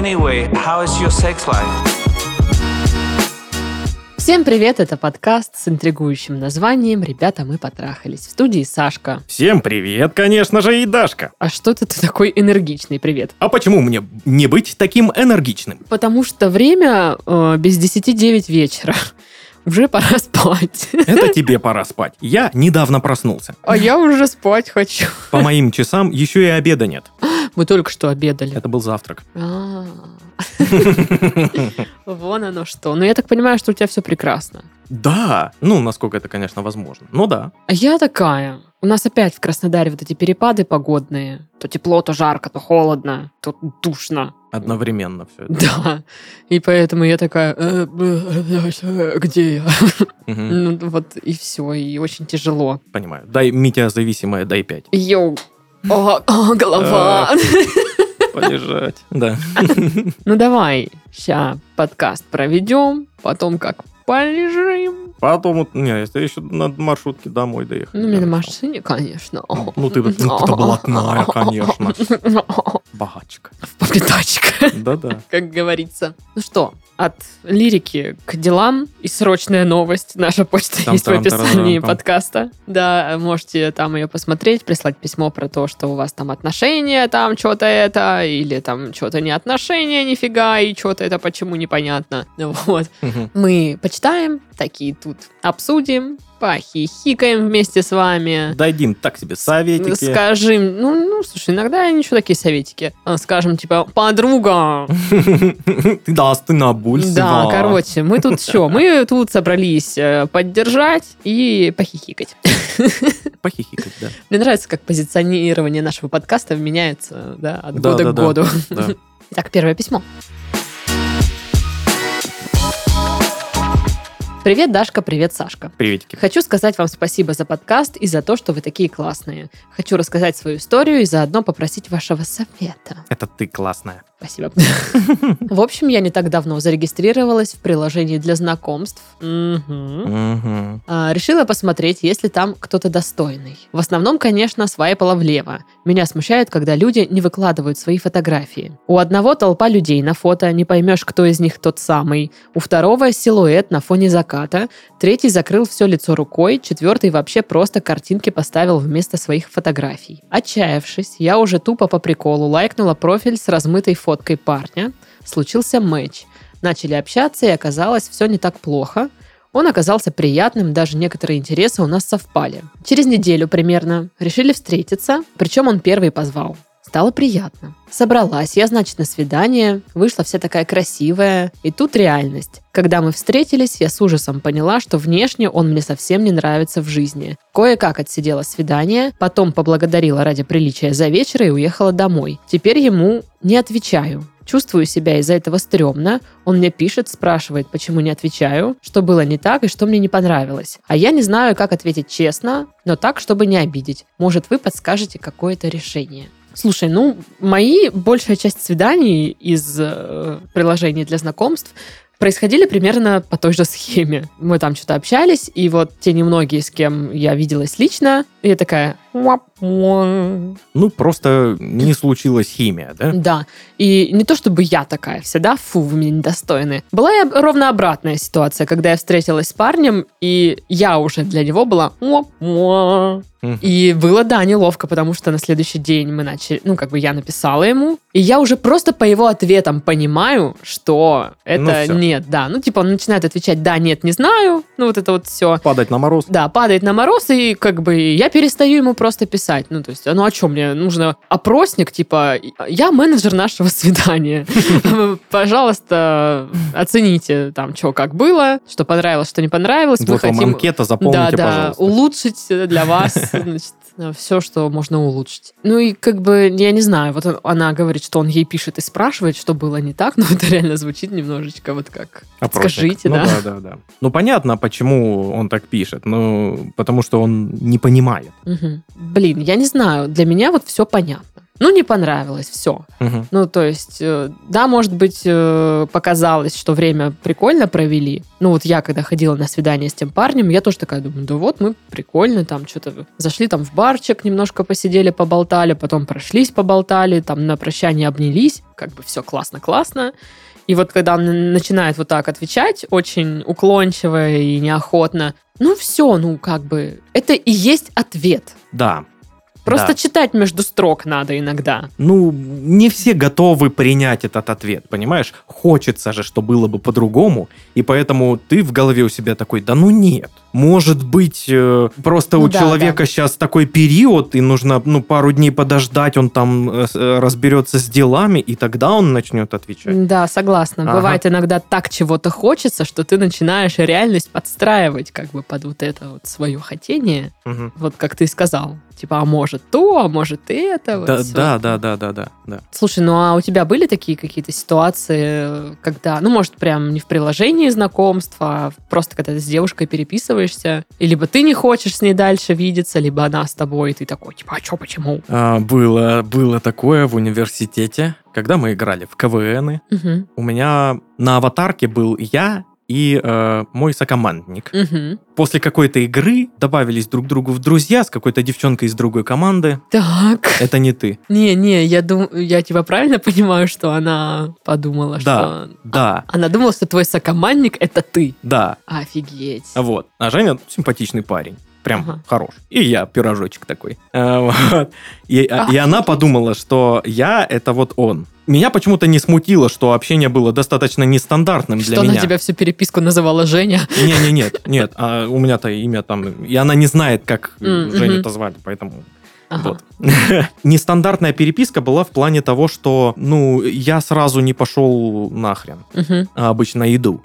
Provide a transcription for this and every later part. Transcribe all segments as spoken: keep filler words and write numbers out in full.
Anyway, how is your sex life? Всем привет, это подкаст с интригующим названием «Ребята, мы потрахались». В студии Сашка. Всем привет, конечно же, и Дашка. А что ты такой энергичный, привет? А почему мне не быть таким энергичным? Потому что время э, без десяти девять вечера. Уже пора спать. Это тебе пора спать. Я недавно проснулся. А я уже спать хочу. По моим часам еще и обеда нет. Мы только что обедали. Это был завтрак. Вон оно что. Но я так понимаю, что у тебя все прекрасно. Да. Ну, насколько это, конечно, возможно. Ну да. А я такая. У нас опять в Краснодаре вот эти перепады погодные. То тепло, то жарко, то холодно, то душно. Одновременно все это. Да. И поэтому я такая, где я? Ну вот и все, и очень тяжело. Понимаю. Дай метеозависимое, дай пять. Йоу. О, голова. Полежать, да. Ну давай, сейчас подкаст проведем, потом как полежим. Потом, вот, не, если еще на маршрутке домой доехать. Ну, мне на машине, конечно. Ну, ты, ну, ты блатная, конечно. Богачка. В пятачка. Да-да. Как говорится. Ну что, от лирики к делам и срочная новость. Наша почта там, есть там, в описании там, там, подкаста. Да, можете там ее посмотреть, прислать письмо про то, что у вас там отношения, там что-то это, или там что-то не отношения, нифига, и что-то это почему непонятно. Вот. Угу. Мы почитаем, такие тут обсудим, похихикаем вместе с вами. Дадим так себе советики. Скажем, ну, ну, слушай, иногда ничего такие советики. Скажем, типа, подруга. Ты даст, ты набульсила. Да, короче, мы тут что? Мы тут собрались поддержать и похихикать. Похихикать, да. Мне нравится, как позиционирование нашего подкаста меняется, да, от года к году. Итак, первое письмо. Привет, Дашка, привет, Сашка. Приветики. Хочу сказать вам спасибо за подкаст и за то, что вы такие классные. Хочу рассказать свою историю и заодно попросить вашего совета. Это ты классная. Спасибо. В общем, я не так давно зарегистрировалась в приложении для знакомств. Решила посмотреть, есть ли там кто-то достойный. В основном, конечно, свайпала влево. Меня смущает, когда люди не выкладывают свои фотографии. У одного толпа людей на фото, не поймешь, кто из них тот самый. У второго силуэт на фоне заката. Третий закрыл все лицо рукой. Четвертый вообще просто картинки поставил вместо своих фотографий. Отчаявшись, я уже тупо по приколу лайкнула профиль с размытой фотографией. Фоткой парня, случился матч. Начали общаться, и оказалось, все не так плохо. Он оказался приятным, даже некоторые интересы у нас совпали. Через неделю примерно решили встретиться, причем он первый позвал. Стало приятно. Собралась я, значит, на свидание, вышла вся такая красивая, и тут реальность. Когда мы встретились, я с ужасом поняла, что внешне он мне совсем не нравится в жизни. Кое-как отсидела свидание, потом поблагодарила ради приличия за вечер и уехала домой. Теперь ему не отвечаю. Чувствую себя из-за этого стрёмно. Он мне пишет, спрашивает, почему не отвечаю, что было не так и что мне не понравилось. А я не знаю, как ответить честно, но так, чтобы не обидеть. Может, вы подскажете какое-то решение. Слушай, ну, мои большая часть свиданий из э, приложений для знакомств происходили примерно по той же схеме. Мы там что-то общались, и вот те немногие, с кем я виделась лично, я такая... Ну, просто не случилась химия, да? Да. И не то чтобы я такая вся, да, фу, вы меня недостойны. Была я ровно обратная ситуация, когда я встретилась с парнем, и я уже для него была... И было, да, неловко, потому что на следующий день мы начали... Ну, как бы я написала ему, и я уже просто по его ответам понимаю, что это ну, нет, да. Ну, типа он начинает отвечать «да, нет, не знаю». Ну, вот это вот все. Падать на мороз. Да, падать на мороз, и как бы я перестаю ему просто писать. Ну, то есть, ну, о чем мне нужно? Опросник, типа, я менеджер нашего свидания. Пожалуйста, оцените там, что как было, что понравилось, что не понравилось. Мы хотим... анкета, заполните, пожалуйста. Улучшить для вас, значит, все, что можно улучшить. Ну и как бы, я не знаю, вот он, она говорит, что он ей пишет и спрашивает, что было не так, но это реально звучит немножечко вот как опросник. Скажите, ну, да. Да, да, да. Ну понятно, почему он так пишет, ну потому что он не понимает. Угу. Блин, я не знаю, для меня вот все понятно. Ну, не понравилось, все. Угу. Ну, то есть, да, может быть, показалось, что время прикольно провели. Ну, вот я, когда ходила на свидание с тем парнем, я тоже такая думаю, да вот, мы прикольно там что-то... Зашли там в барчик, немножко посидели, поболтали, потом прошлись, поболтали, там на прощание обнялись, как бы все классно-классно. И вот когда он начинает вот так отвечать, очень уклончиво и неохотно, ну, все, ну, как бы, это и есть ответ. Да. Просто да. Читать между строк надо иногда. Ну, не все готовы принять этот ответ, понимаешь? Хочется же, что было бы по-другому, и поэтому ты в голове у себя такой, да ну нет. Может быть, просто у да, человека да. сейчас такой период, и нужно ну, пару дней подождать, он там разберется с делами, и тогда он начнет отвечать. Да, согласна. Ага. Бывает иногда так чего-то хочется, что ты начинаешь реальность подстраивать как бы под вот это вот свое хотение. Угу. Вот как ты сказал. Типа, а может то, а может это. Вот да, да, да, да, да, да, да. Слушай, ну а у тебя были такие какие-то ситуации, когда, ну, может, прям не в приложении знакомства, а просто когда ты с девушкой переписываешься, и либо ты не хочешь с ней дальше видеться, либо она с тобой, и ты такой, типа, а что, почему? А, было, было такое в университете, когда мы играли в КВНы. Угу. У меня на аватарке был я, и э, мой сокомандник. Угу. После какой-то игры добавились друг другу в друзья с какой-то девчонкой из другой команды. Так. Это не ты. Не-не, я дум... я тебя правильно понимаю, что она подумала, да, что... Да, да. Она думала, что твой сокомандник – это ты. Да. Офигеть. Вот. А Женя симпатичный парень. Прям ага. хорош. И я пирожочек такой. И, а, и она подумала, что я – это вот он. Меня почему-то не смутило, что общение было достаточно нестандартным для меня. Что она тебя всю переписку называла Женя? Не-не-нет, нет, а у меня-то имя там... И она не знает, как mm-hmm. Женю-то звали, поэтому... Ага. Вот. Нестандартная переписка была в плане того, что, ну, я сразу не пошел нахрен, угу. а обычно иду.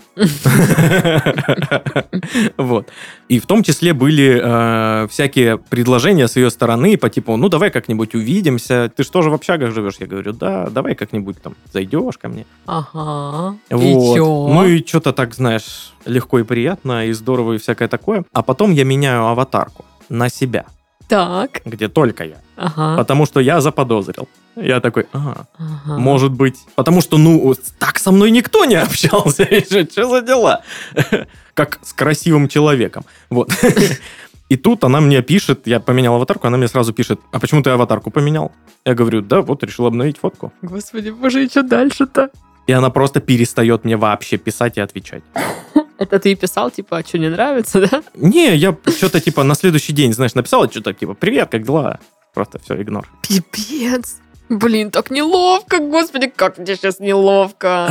Вот. И в том числе были э, всякие предложения с ее стороны по типу, ну, давай как-нибудь увидимся, ты же тоже в общагах живешь? Я говорю, да, давай как-нибудь там зайдешь ко мне. Ага, вот. И чё? Ну, и что-то так, знаешь, легко и приятно, и здорово, и всякое такое. А потом я меняю аватарку на себя. Так. Где только я. Ага. Потому что я заподозрил. Я такой, ага, ага. Может быть. Потому что, ну, так со мной никто не общался еще. Что за дела? Как с красивым человеком. Вот. И тут она мне пишет, я поменял аватарку, она мне сразу пишет, а почему ты аватарку поменял? Я говорю, да, вот, решил обновить фотку. Господи, боже, и что дальше-то? И она просто перестает мне вообще писать и отвечать. Это ты и писал, типа, а что, не нравится, да? Не, я что-то, типа, на следующий день, знаешь, написал, что-то, типа, привет, как дела? Просто все, игнор. Пипец. Блин, так неловко, господи, как мне сейчас неловко.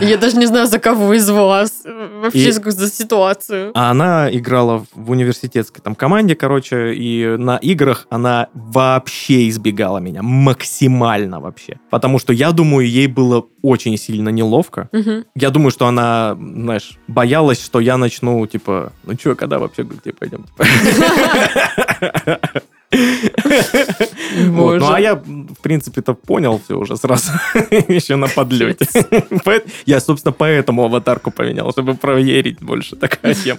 Я даже не знаю, за кого из вас. Вообще, и... за ситуацию. А она играла в университетской там команде, короче, и на играх она вообще избегала меня. Максимально вообще. Потому что, я думаю, ей было очень сильно неловко. Угу. Я думаю, что она, знаешь, боялась, что я начну, типа, ну что, когда вообще где пойдем? Вот. Ну, а я, в принципе-то, понял все уже сразу, еще на подлете. Я, собственно, поэтому аватарку поменял, чтобы проверить больше, такая тема.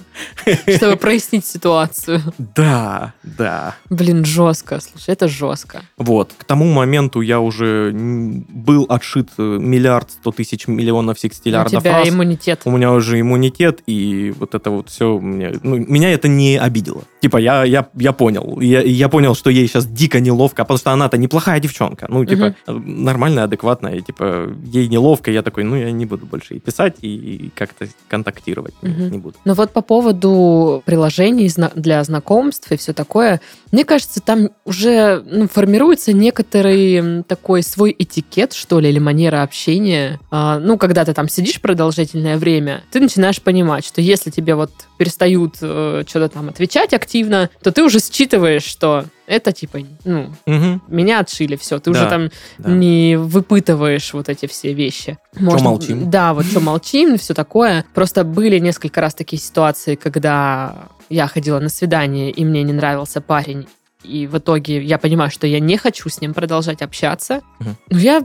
Чтобы прояснить ситуацию. Да, да. Блин, жестко, слушай, это жестко. Вот, к тому моменту я уже был отшит миллиард сто тысяч миллионов секстиллиардов раз. У тебя иммунитет. У меня уже иммунитет, и вот это вот все, меня это не обидело. Типа, я понял, я понял, понял, что ей сейчас дико неловко, потому что она-то неплохая девчонка. Ну, типа, угу. нормальная, адекватная. И, типа, ей неловко. Я такой, ну, я не буду больше и писать, и, и как-то контактировать угу. не, не буду. Но вот по поводу приложений для знакомств и все такое, мне кажется, там уже ну, формируется некоторый такой свой этикет, что ли, или манера общения. А, ну, когда ты там сидишь продолжительное время, ты начинаешь понимать, что если тебе вот перестают э, что-то там отвечать активно, то ты уже считываешь, что это типа, ну, угу. меня отшили, все, ты да, уже там да. не выпытываешь вот эти все вещи. Может, что молчим? Да, вот что молчим, все такое. Просто были несколько раз такие ситуации, когда я ходила на свидание, и мне не нравился парень, и в итоге я понимаю, что я не хочу с ним продолжать общаться. Угу. Но я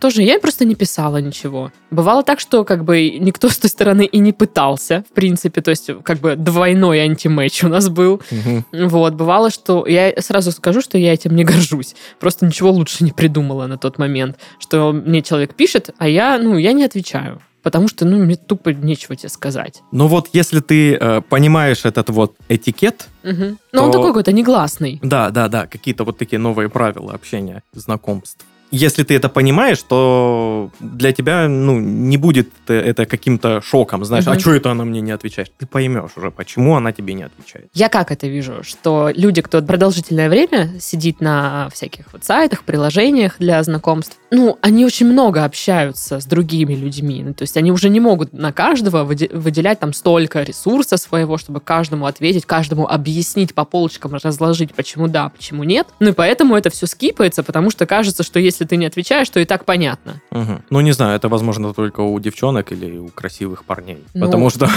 тоже, я просто не писала ничего. Бывало так, что как бы никто с той стороны и не пытался, в принципе, то есть как бы двойной антимэч у нас был. Угу. Вот, бывало, что я сразу скажу, что я этим не горжусь. Просто ничего лучше не придумала на тот момент, что мне человек пишет, а я, ну, я не отвечаю. Потому что, ну, мне тупо нечего тебе сказать. Ну вот, если ты э, понимаешь этот вот этикет... Угу. Ну, он такой какой-то негласный. Да, да, да, какие-то вот такие новые правила общения, знакомств. Если ты это понимаешь, то для тебя, ну, не будет это каким-то шоком, знаешь, угу. а что это она мне не отвечает? Ты поймешь уже, почему она тебе не отвечает. Я как это вижу, что люди, кто продолжительное время сидит на всяких вот сайтах, приложениях для знакомств, ну, они очень много общаются с другими людьми, ну, то есть они уже не могут на каждого выделять там столько ресурса своего, чтобы каждому ответить, каждому объяснить по полочкам, разложить, почему да, почему нет. Ну, и поэтому это все скипается, потому что кажется, что если ты не отвечаешь, то и так понятно. Угу. Ну, не знаю, это, возможно, только у девчонок или у красивых парней, ну... потому что...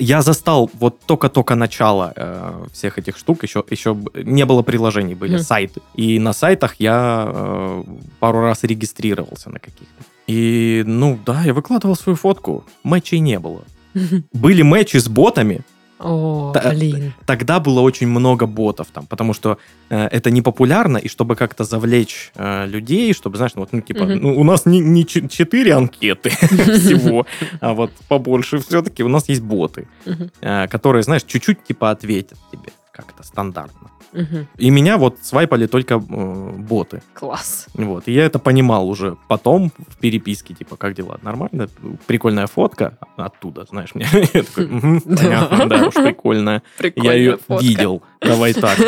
Я застал вот только-только начало э, всех этих штук. Еще, еще не было приложений, были mm. сайты. И на сайтах я э, пару раз регистрировался на каких-то. И, ну, да, я выкладывал свою фотку. Мэтчей не было. Mm-hmm. Были мэтчи с ботами. О, Т- блин. Тогда было очень много ботов там, потому что э, это непопулярно, и чтобы как-то завлечь э, людей, чтобы, знаешь, ну, вот, ну типа, mm-hmm. ну, у нас не, не ч- четыре анкеты всего, а вот побольше все-таки у нас есть боты, mm-hmm. э, которые, знаешь, чуть-чуть типа ответят тебе как-то стандартно. Mm-hmm. И меня вот свайпали только э, боты. Класс. Вот, и я это понимал уже потом в переписке, типа, как дела, нормально? Прикольная фотка оттуда, знаешь, мне. Я такой, угу, понятно, да, уж прикольная. Я ее видел, давай так.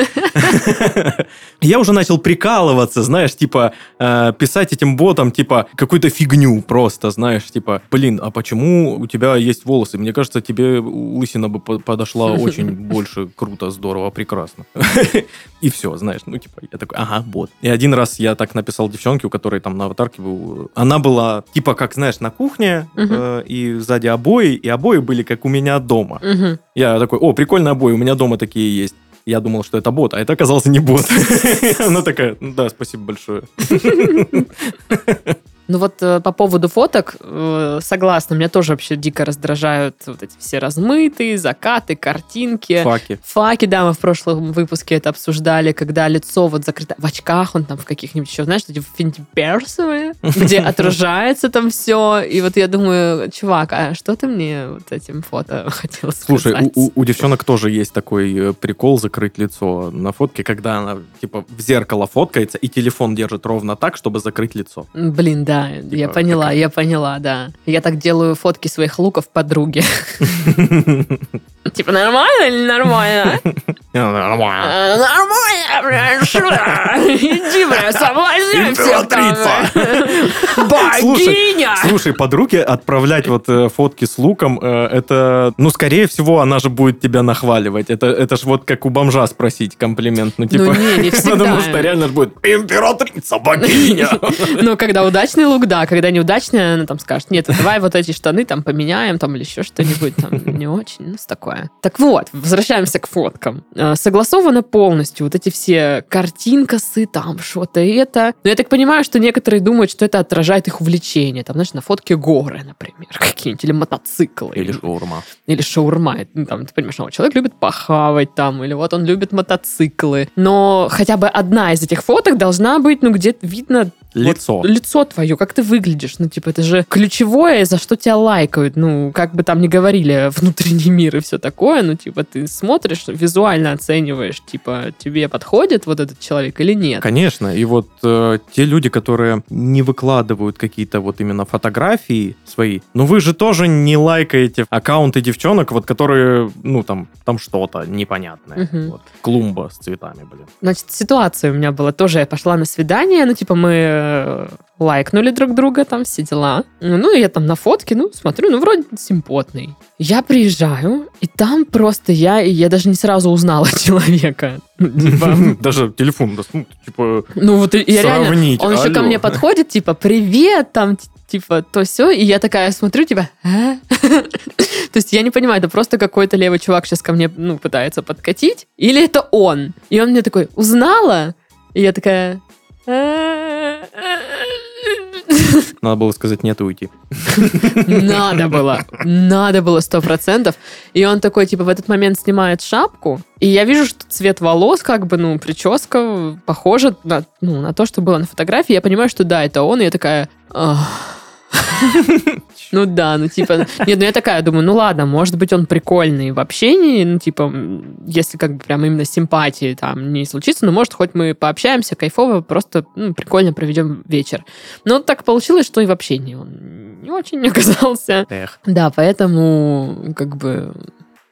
Я уже начал прикалываться, знаешь, типа, писать этим ботам, типа, какую-то фигню просто, знаешь, типа, блин, а почему у тебя есть волосы? Мне кажется, тебе лысина бы подошла очень больше, круто, здорово, прекрасно. И все, знаешь, ну, типа, я такой, ага, бот. И один раз я так написал девчонке, у которой там на аватарке был... Она была, типа, как, знаешь, на кухне, uh-huh. э, и сзади обои, и обои были, как у меня дома. Uh-huh. Я такой, о, прикольные обои, у меня дома такие есть. Я думал, что это бот, а это оказался не бот. Она такая, да, спасибо большое. Ну вот э, по поводу фоток, э, согласна, меня тоже вообще дико раздражают вот эти все размытые закаты, картинки. Факи. Факи, да, мы в прошлом выпуске это обсуждали, когда лицо вот закрыто в очках, он там в каких-нибудь еще, знаешь, эти финтиперсовые, где отражается там все. И вот я думаю, чувак, а что ты мне вот этим фото хотел сказать? Слушай, у, у девчонок тоже есть такой прикол закрыть лицо на фотке, когда она типа в зеркало фоткается и телефон держит ровно так, чтобы закрыть лицо. Блин, да. Да, типа я поняла, такая... я поняла, да. Я так делаю фотки своих луков подруге. Типа, нормально или нормально? Нормально. Нормально, бля, иди, бля, соблазняй всех там. Богиня! Слушай, подруге отправлять вот фотки с луком, это, ну, скорее всего, она же будет тебя нахваливать. Это ж вот как у бомжа спросить комплимент. Ну, типа, потому что реально же будет императрица, богиня. Ну, когда удачный лук, да, когда неудачный, она там скажет, нет, давай вот эти штаны там поменяем, там, или еще что-нибудь, там, не очень, ну, такое. Так вот, возвращаемся к фоткам. Согласовано полностью вот эти все картинкасы, там, что-то это. Но я так понимаю, что некоторые думают, что это отражает их увлечение. Там, знаешь, на фотке горы, например, какие-нибудь, или мотоциклы. Или шаурма. Или шаурма. Там, ты понимаешь, ну, человек любит похавать там, или вот он любит мотоциклы. Но хотя бы одна из этих фоток должна быть, ну, где-то видно... Лицо. Вот, лицо твое, как ты выглядишь. Ну, типа, это же ключевое, за что тебя лайкают. Ну, как бы там ни говорили, внутренний мир и все такое, ну, типа, ты смотришь, визуально оцениваешь, типа, тебе подходит вот этот человек или нет. Конечно, и вот э, те люди, которые не выкладывают какие-то вот именно фотографии свои, ну, вы же тоже не лайкаете аккаунты девчонок, вот, которые, ну, там, там что-то непонятное. Угу. Вот, клумба с цветами, блин. Значит, ситуация у меня была тоже, я пошла на свидание, ну, типа, мы лайкнули друг друга, там все дела. Ну, я там на фотке, ну, смотрю, ну, вроде симпотный. Я приезжаю, и там просто я, я даже не сразу узнала человека. Даже телефон, типа, сравнить. Он еще ко мне подходит, типа, привет, там, типа, то все, и я такая смотрю, типа, а? То есть я не понимаю, это просто какой-то левый чувак сейчас ко мне, ну, пытается подкатить, или это он? И он мне такой, узнала? И я такая... Надо было сказать нет и уйти. Надо было. Надо было сто процентов. И он такой, типа, в этот момент снимает шапку. И я вижу, что цвет волос, как бы, ну, прическа похожа на, ну, на то, что было на фотографии. Я понимаю, что да, это он. И я такая... Ну да, ну типа... Нет, ну я такая думаю, ну ладно, может быть, он прикольный в общении, ну типа, если как бы прям именно симпатии там не случится, ну может, хоть мы пообщаемся кайфово, просто ну, прикольно проведем вечер. Но так получилось, что и в общении он не очень оказался. Эх. Да, поэтому как бы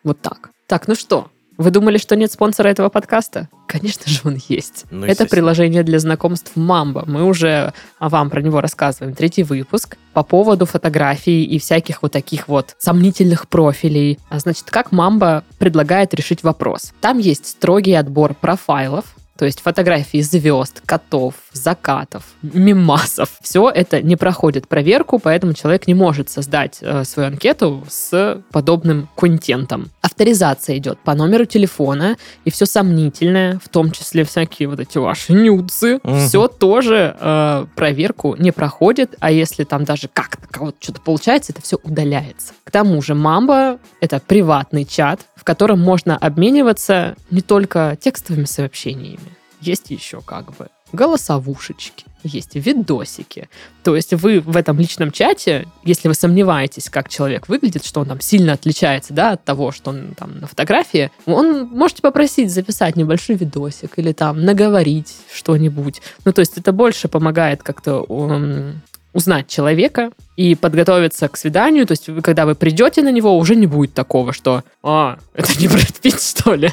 вот так. Так, ну что? Вы думали, что нет спонсора этого подкаста? Конечно же, он есть. Ну, это приложение для знакомств «Мамба». Мы уже вам про него рассказываем. Третий выпуск по поводу фотографий и всяких вот таких вот сомнительных профилей. А значит, как «Мамба» предлагает решить вопрос. Там есть строгий отбор профайлов, то есть фотографии звезд, котов, закатов, мемасов. Все это не проходит проверку, поэтому человек не может создать э, свою анкету с подобным контентом. Авторизация идет по номеру телефона, и все сомнительное, в том числе всякие вот эти ваши нюдсы, угу. Все тоже э, проверку не проходит, а если там даже как-то кого-то что-то получается, это все удаляется. К тому же «Мамба» — это приватный чат, в котором можно обмениваться не только текстовыми сообщениями, есть еще как бы голосовушечки, есть видосики. То есть вы в этом личном чате, если вы сомневаетесь, как человек выглядит, что он там сильно отличается, да, от того, что он там на фотографии, он можете попросить записать небольшой видосик или там наговорить что-нибудь. Ну, то есть это больше помогает как-то... Он... узнать человека и подготовиться к свиданию. То есть, когда вы придете на него, уже не будет такого, что «А, это не Брэд Питт, что ли?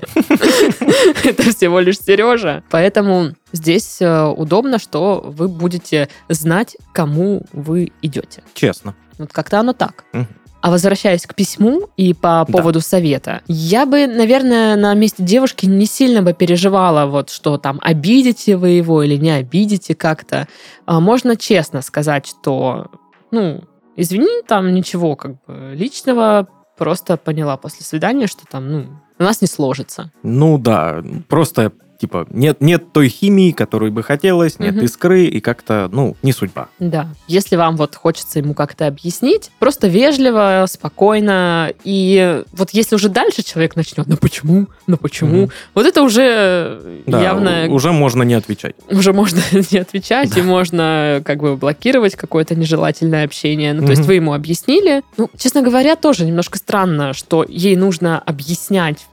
Это всего лишь Сережа». Поэтому здесь удобно, что вы будете знать, кому вы идете. Честно. Вот как-то оно так. А возвращаясь к письму и по поводу да. совета, я бы, наверное, на месте девушки не сильно бы переживала, вот, что там обидите вы его или не обидите как-то. Можно честно сказать, что, ну, извини, там ничего как бы личного, просто поняла после свидания, что там, ну, у нас не сложится. Ну да, просто... Типа, нет, нет той химии, которой бы хотелось, нет угу. искры, и как-то, ну, не судьба. Да. Если вам вот хочется ему как-то объяснить, просто вежливо, спокойно, и вот если уже дальше человек начнет, ну почему, ну почему, угу. вот это уже да, явно... уже можно не отвечать. Уже можно не отвечать, да. И можно как бы блокировать какое-то нежелательное общение. Ну, угу. то есть вы ему объяснили. Ну, честно говоря, тоже немножко странно, что ей нужно объяснять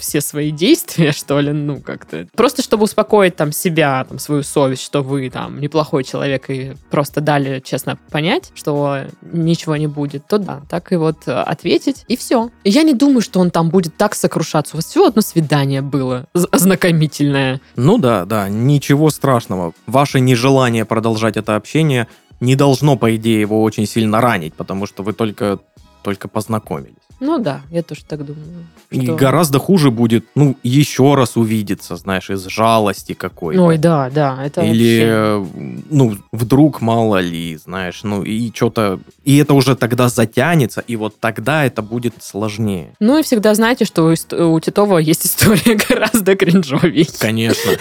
все свои действия, что ли, ну, как-то. Просто чтобы успокоить там себя, там, свою совесть, что вы там неплохой человек, и просто дали честно понять, что ничего не будет, то да, так и вот ответить, и все. И я не думаю, что он там будет так сокрушаться. У вас всего одно свидание было ознакомительное. Ну да, да, ничего страшного. Ваше нежелание продолжать это общение не должно, по идее, его очень сильно ранить, потому что вы только, только познакомились. Ну да, я тоже так думаю. Что... И гораздо хуже будет, ну, еще раз увидеться, знаешь, из жалости какой-то. Ой, да, да, это или, вообще... ну, вдруг, мало ли, знаешь, ну, и что-то... И это уже тогда затянется, и вот тогда это будет сложнее. Ну и всегда знаете, что у Титова есть история гораздо кринжовее. Конечно,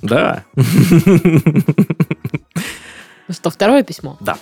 да. Ну что, второе письмо? Да.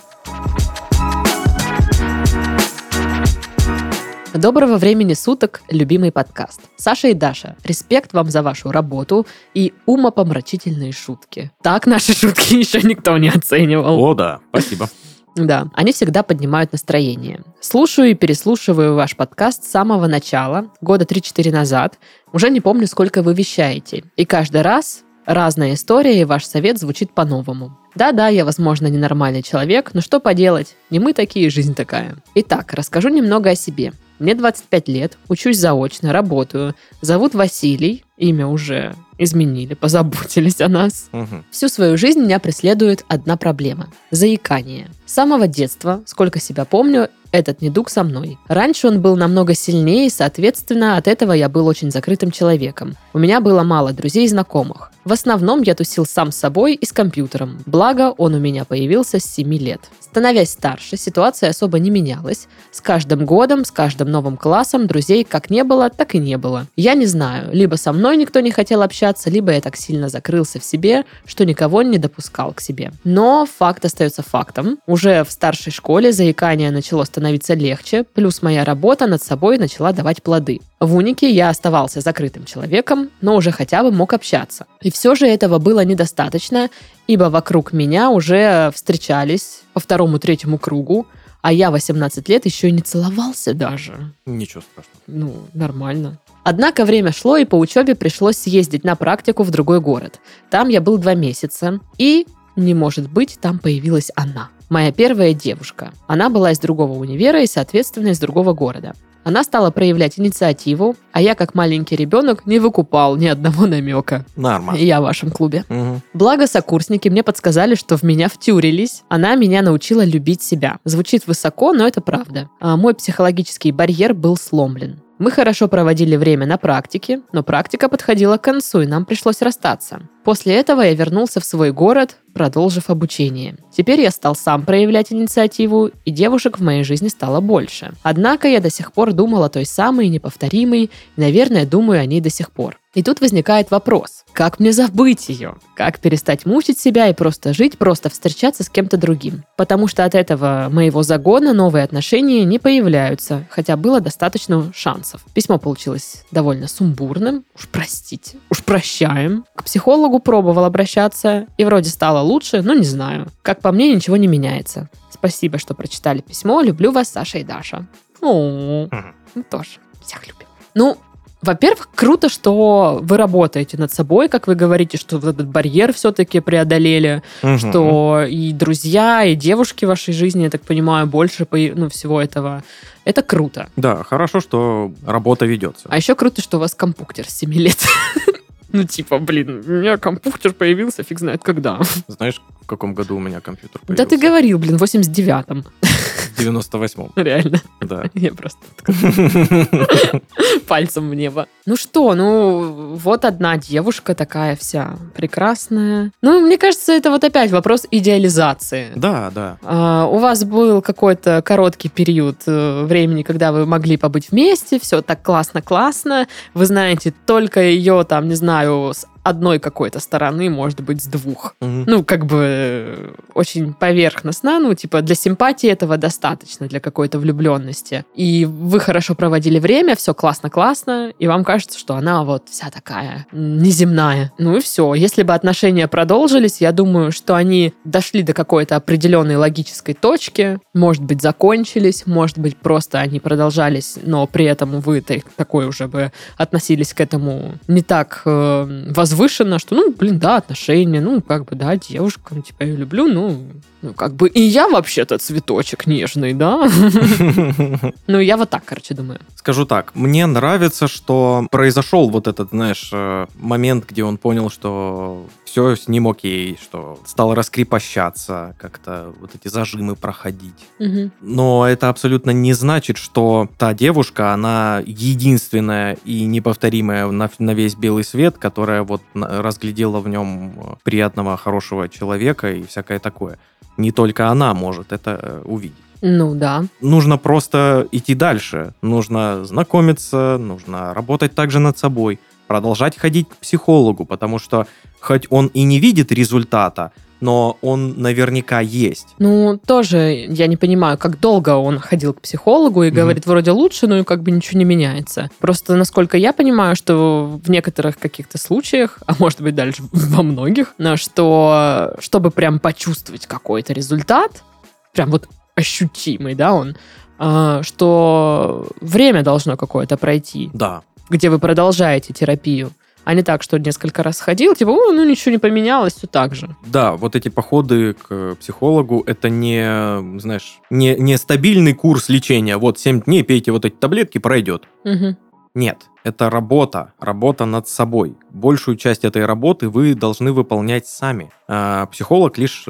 Доброго времени суток, любимый подкаст. Саша и Даша, респект вам за вашу работу и умопомрачительные шутки. Так наши шутки еще никто не оценивал. О, да, спасибо. Да, они всегда поднимают настроение. Слушаю и переслушиваю ваш подкаст с самого начала, года три-четыре назад. Уже не помню, сколько вы вещаете. И каждый раз разная история, и ваш совет звучит по-новому. Да-да, я, возможно, ненормальный человек, но что поделать? Не мы такие, жизнь такая. Итак, расскажу немного о себе. Мне двадцать пять лет, учусь заочно, работаю. Зовут Василий, имя уже изменили, позаботились о нас. Угу. Всю свою жизнь меня преследует одна проблема – заикание. С самого детства, сколько себя помню, этот недуг со мной. Раньше он был намного сильнее, и, соответственно, от этого я был очень закрытым человеком. У меня было мало друзей и знакомых. В основном я тусил сам с собой и с компьютером, благо он у меня появился с семи лет. Становясь старше, ситуация особо не менялась. С каждым годом, с каждым новым классом друзей как не было, так и не было. Я не знаю, либо со мной никто не хотел общаться, либо я так сильно закрылся в себе, что никого не допускал к себе. Но факт остается фактом. Уже в старшей школе заикание начало становиться легче, плюс моя работа над собой начала давать плоды. В унике я оставался закрытым человеком, но уже хотя бы мог общаться. И все же этого было недостаточно, ибо вокруг меня уже встречались по второму-третьему кругу, а я восемнадцать лет еще и не целовался даже. Ничего страшного. Ну, нормально. Однако время шло, и по учебе пришлось съездить на практику в другой город. Там я был два месяца, и, не может быть, там появилась она. Моя первая девушка. Она была из другого универа и, соответственно, из другого города. Она стала проявлять инициативу, а я, как маленький ребенок, не выкупал ни одного намека. Нормально. Я в вашем клубе. Угу. Благо, сокурсники мне подсказали, что в меня втюрились. Она меня научила любить себя. Звучит высоко, но это правда. А мой психологический барьер был сломлен. Мы хорошо проводили время на практике, но практика подходила к концу, и нам пришлось расстаться. После этого я вернулся в свой город, продолжив обучение. Теперь я стал сам проявлять инициативу, и девушек в моей жизни стало больше. Однако я до сих пор думал о той самой неповторимой, и, наверное, думаю о ней до сих пор. И тут возникает вопрос, как мне забыть ее? Как перестать мучить себя и просто жить, просто встречаться с кем-то другим? Потому что от этого моего загона новые отношения не появляются, хотя было достаточно шансов. Письмо получилось довольно сумбурным, уж простите, уж прощаем. К психологу пробовал обращаться, и вроде стало лучше, но не знаю. Как по мне, ничего не меняется. Спасибо, что прочитали письмо, люблю вас, Саша и Даша. О, мы тоже, всех любим. Ну, во-первых, круто, что вы работаете над собой, как вы говорите, что вот этот барьер все-таки преодолели, угу. Что и друзья, и девушки в вашей жизни, я так понимаю, больше ну, всего этого. Это круто. Да, хорошо, что работа ведется. А еще круто, что у вас компьютер с семи лет. Ну, типа, блин, у меня компьютер появился, фиг знает когда. Знаешь, в каком году у меня компьютер появился? Да ты говорил, блин, в восемьдесят девятом. девяносто восьмом. Реально? Да. Я просто пальцем в небо. Ну что, ну вот одна девушка такая вся прекрасная. Ну, мне кажется, это вот опять вопрос идеализации. Да, да. А, у вас был какой-то короткий период времени, когда вы могли побыть вместе, все так классно-классно. Вы знаете только ее, там, не знаю, с одной какой-то стороны, может быть, с двух. Угу. Ну, как бы очень поверхностно, ну, типа, для симпатии этого достаточно, для какой-то влюбленности. И вы хорошо проводили время, все классно-классно, и вам кажется, что она вот вся такая неземная. Ну и все. Если бы отношения продолжились, я думаю, что они дошли до какой-то определенной логической точки, может быть, закончились, может быть, просто они продолжались, но при этом вы такой уже бы относились к этому не так э, возвышенно, Вышено, что, ну, блин, да, отношения, ну, как бы, да, девушка, ну, типа, я ее люблю, ну, ну, как бы, и я вообще-то цветочек нежный, да? Ну, я вот так, короче, думаю. Скажу так, мне нравится, что произошел вот этот, знаешь, момент, где он понял, что все с ним окей, что стал раскрепощаться, как-то вот эти зажимы проходить. Но это абсолютно не значит, что та девушка, она единственная и неповторимая на весь белый свет, которая вот разглядела в нем приятного, хорошего человека и всякое такое. Не только она может это увидеть. Ну да. Нужно просто идти дальше. Нужно знакомиться, нужно работать также над собой, продолжать ходить к психологу, потому что хоть он и не видит результата, но он наверняка есть. Ну, тоже я не понимаю, как долго он ходил к психологу и mm-hmm. говорит, вроде лучше, но как бы ничего не меняется. Просто, насколько я понимаю, что в некоторых каких-то случаях, а может быть, даже во многих, что, чтобы прям почувствовать какой-то результат, прям вот ощутимый, да, он, что время должно какое-то пройти. Да. Где вы продолжаете терапию. А не так, что несколько раз ходил, типа, о, ну ничего не поменялось, все так же. Да, вот эти походы к психологу, это не, знаешь, не, не стабильный курс лечения. Вот семь дней пейте вот эти таблетки, пройдет. Угу. Нет, Это работа, работа над собой. Большую часть этой работы вы должны выполнять сами. А психолог лишь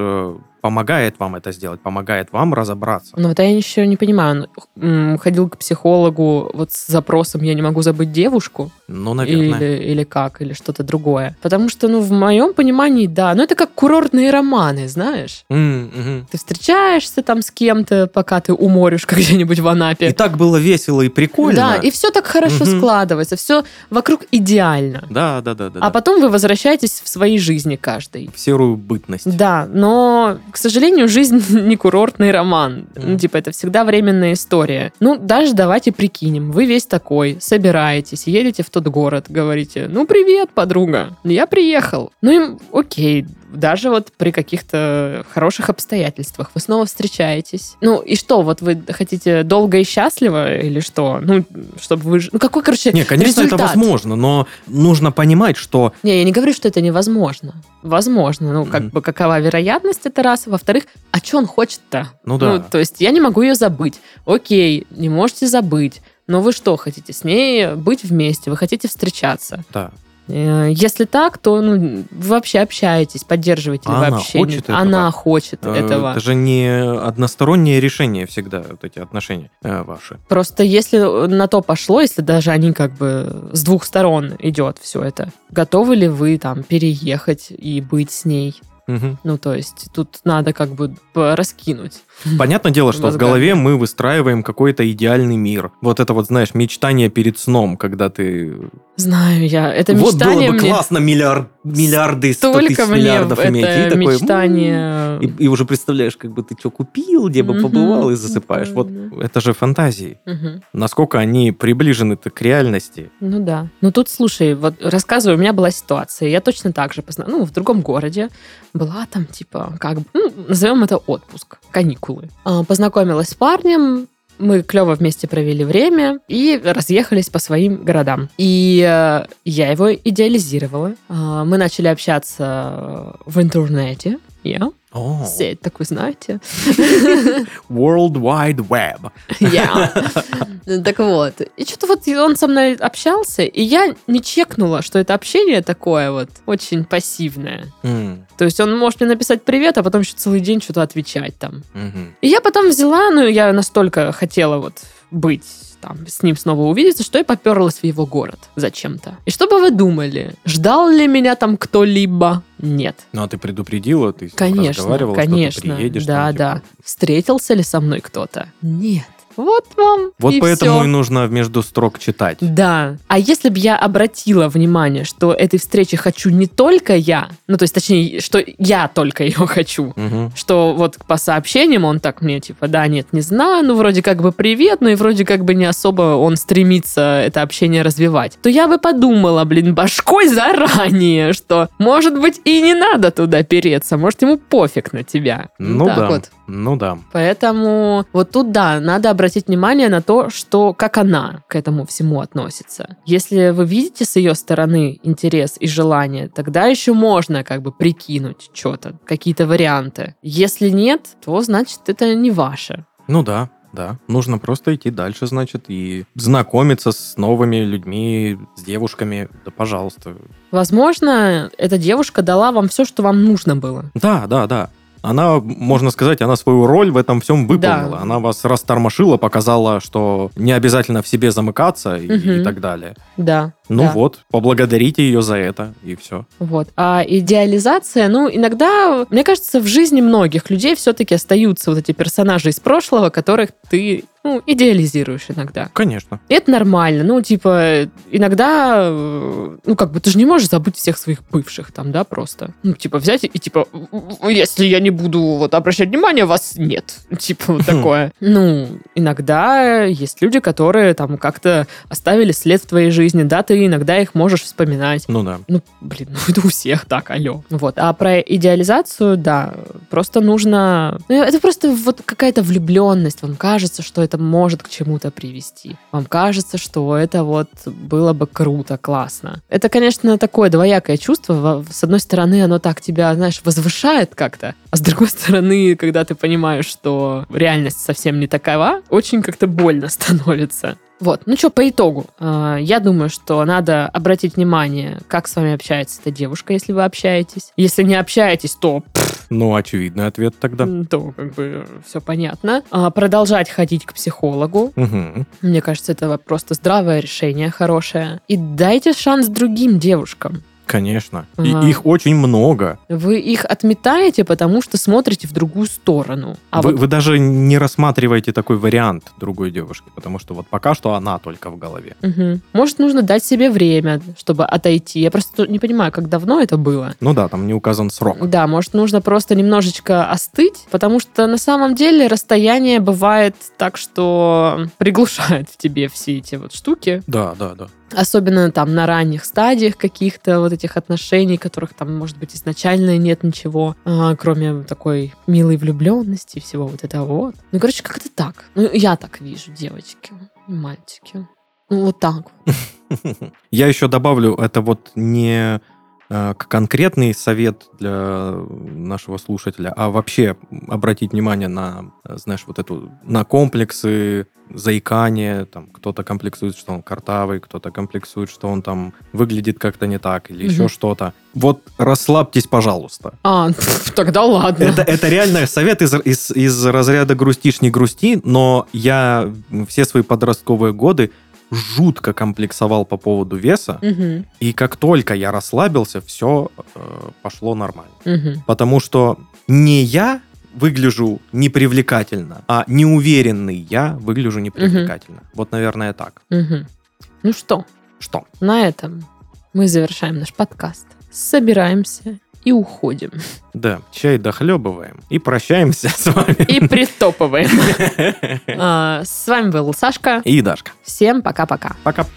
помогает вам это сделать, помогает вам разобраться. Ну вот я еще не понимаю, он ходил к психологу вот с запросом «я не могу забыть девушку»? Ну, наверное. Или, или как, или что-то другое. Потому что, ну, в моем понимании, да. Ну, это как курортные романы, знаешь? Mm-hmm. Ты встречаешься там с кем-то, пока ты уморишь где-нибудь в Анапе. И так было весело и прикольно. Да, и все так хорошо mm-hmm. складывается, все вокруг идеально. Да, да, да, да. А да. потом вы возвращаетесь в свои жизни каждый. В серую бытность. Да, но... К сожалению, жизнь не курортный роман. Ну, типа, это всегда временная история. Ну, даже давайте прикинем. Вы весь такой, собираетесь, едете в тот город, говорите, ну, привет, подруга, я приехал. Ну, и окей, даже вот при каких-то хороших обстоятельствах вы снова встречаетесь. Ну, и что, вот вы хотите долго и счастливо или что? Ну, чтобы вы... Ну, какой, короче, результат? Не, конечно, результат? Это возможно, но нужно понимать, что... Не, я не говорю, что это невозможно. Возможно. Ну, как mm-hmm. бы, какова вероятность, это раз. Во-вторых, а что он хочет-то? Ну, да. Ну, то есть, я не могу ее забыть. Окей, не можете забыть. Но вы что хотите? С ней быть вместе? Вы хотите встречаться? Да. Если так, то ну, вы вообще общаетесь, поддерживаете ли вы общение. Хочет Она хочет этого. Это же не одностороннее решение всегда, вот эти отношения ваши. Просто если на то пошло, если даже они как бы с двух сторон идет все это, готовы ли вы там переехать и быть с ней? Угу. Ну, то есть, тут надо как бы раскинуть. Понятное дело, что в голове мы выстраиваем какой-то идеальный мир. Вот это вот, знаешь, мечтание перед сном, когда ты... Знаю я, это мечтание... Вот было бы мне... классно миллиард, миллиарды, сто тысяч миллиардов иметь. Это и мечтание... Такой, и, и уже представляешь, как бы ты что купил, где бы угу. побывал, и засыпаешь. Да, вот да. Это же фантазии. Угу. Насколько они приближены-то к реальности. Ну да. Ну тут, слушай, вот рассказываю, у меня была ситуация. Я точно так же, позна... ну, в другом городе, была там, типа, как бы, ну, назовем это отпуск, каникулы. Познакомилась с парнем, мы клево вместе провели время и разъехались по своим городам. И я его идеализировала. Мы начали общаться в интернете. Yeah. Oh. Сеть, так вы знаете. World Wide Web. Yeah. Так вот. И что-то вот он со мной общался, и я не чекнула, что это общение такое вот очень пассивное. Mm. То есть он может мне написать привет, а потом еще целый день что-то отвечать там. Mm-hmm. И я потом взяла, ну, я настолько хотела вот быть... там, с ним снова увидеться, что я попёрлась в его город зачем-то. И что бы вы думали? Ждал ли меня там кто-либо? Нет. Ну, а ты предупредила, ты конечно, разговаривала, конечно, что ты приедешь. Да, там, да. Типа... Встретился ли со мной кто-то? Нет. Вот вам, вот и поэтому все. И нужно между строк читать. Да. А если бы я обратила внимание, что этой встречи хочу не только я, ну, то есть, точнее, что я только ее хочу, угу. что вот по сообщениям он так мне, типа, да, нет, не знаю, ну, вроде как бы привет, но и вроде как бы не особо он стремится это общение развивать, то я бы подумала, блин, башкой заранее, что, может быть, и не надо туда переться, может, ему пофиг на тебя. Ну, так да. Вот. Ну да. Поэтому вот тут, да, надо обратить внимание на то, что, как она к этому всему относится. Если вы видите с ее стороны интерес и желание, тогда еще можно как бы прикинуть что-то, какие-то варианты. Если нет, то, значит, это не ваше. Ну да. Да, нужно просто идти дальше, значит, и знакомиться с новыми людьми, с девушками. Да, пожалуйста. Возможно, эта девушка дала вам все, что вам нужно было. Да, да, да. Она, можно сказать, она свою роль в этом всем выполнила. Да. Она вас растормошила, показала, что не обязательно в себе замыкаться и, угу. и так далее. Да. Ну да. Вот, поблагодарите ее за это, и все. Вот. А идеализация, ну, иногда, мне кажется, в жизни многих людей все-таки остаются вот эти персонажи из прошлого, которых ты, ну, идеализируешь иногда. Конечно. И это нормально. Ну, типа, иногда, ну, как бы, ты же не можешь забыть всех своих бывших там, да, просто. Ну, типа, взять и, типа, если я не буду вот обращать внимание, вас нет. Типа, вот такое. Ну, иногда есть люди, которые там как-то оставили след в твоей жизни, да, ты иногда их можешь вспоминать. Ну да. Ну, блин, ну это у всех так, алло. Вот. А про идеализацию, да, просто нужно... Это просто вот какая-то влюбленность. Вам кажется, что это может к чему-то привести. Вам кажется, что это вот было бы круто, классно. Это, конечно, такое двоякое чувство. С одной стороны, оно так тебя, знаешь, возвышает как-то, а с другой стороны, когда ты понимаешь, что реальность совсем не такова, очень как-то больно становится. Вот. Ну что, по итогу. Я думаю, что надо обратить внимание, как с вами общается эта девушка, если вы общаетесь. Если не общаетесь, то... Ну, очевидный ответ тогда. То, как бы, все понятно. А, продолжать ходить к психологу. Угу. Мне кажется, это просто здравое решение, хорошее. И дайте шанс другим девушкам. Конечно. Ага. И их очень много. Вы их отметаете, потому что смотрите в другую сторону. А вы, вот... вы даже не рассматриваете такой вариант другой девушки, потому что вот пока что она только в голове. Угу. Может, нужно дать себе время, чтобы отойти. Я просто не понимаю, как давно это было. Ну да, там не указан срок. Да, может, нужно просто немножечко остыть, потому что на самом деле расстояние бывает так, что приглушает в тебе все эти вот штуки. Да, да, да. Особенно там на ранних стадиях каких-то вот этих отношений, которых там, может быть, изначально нет ничего, а, кроме такой милой влюбленности и всего вот этого вот. Ну, короче, как-то так. Ну, я так вижу, девочки, мальчики. Ну, вот так вот. Я еще добавлю, это вот не конкретный совет для нашего слушателя, а вообще обратить внимание на, знаешь, вот эту, на комплексы, заикание, там, кто-то комплексует, что он картавый, кто-то комплексует, что он там выглядит как-то не так, или угу. еще что-то. Вот расслабьтесь, пожалуйста. А, тогда ладно. Это, это реально совет из, из, из разряда грустишь, не грусти, но я все свои подростковые годы жутко комплексовал по поводу веса, угу. и как только я расслабился, все э, пошло нормально. Угу. Потому что не я выгляжу непривлекательно, а неуверенный я выгляжу непривлекательно. Угу. Вот, наверное, так. Угу. Ну что? Что? На этом мы завершаем наш подкаст. Собираемся и уходим. Да, чай дохлебываем и прощаемся с вами. И притопываем. С вами был Сашка и Дашка. Всем пока-пока. Пока.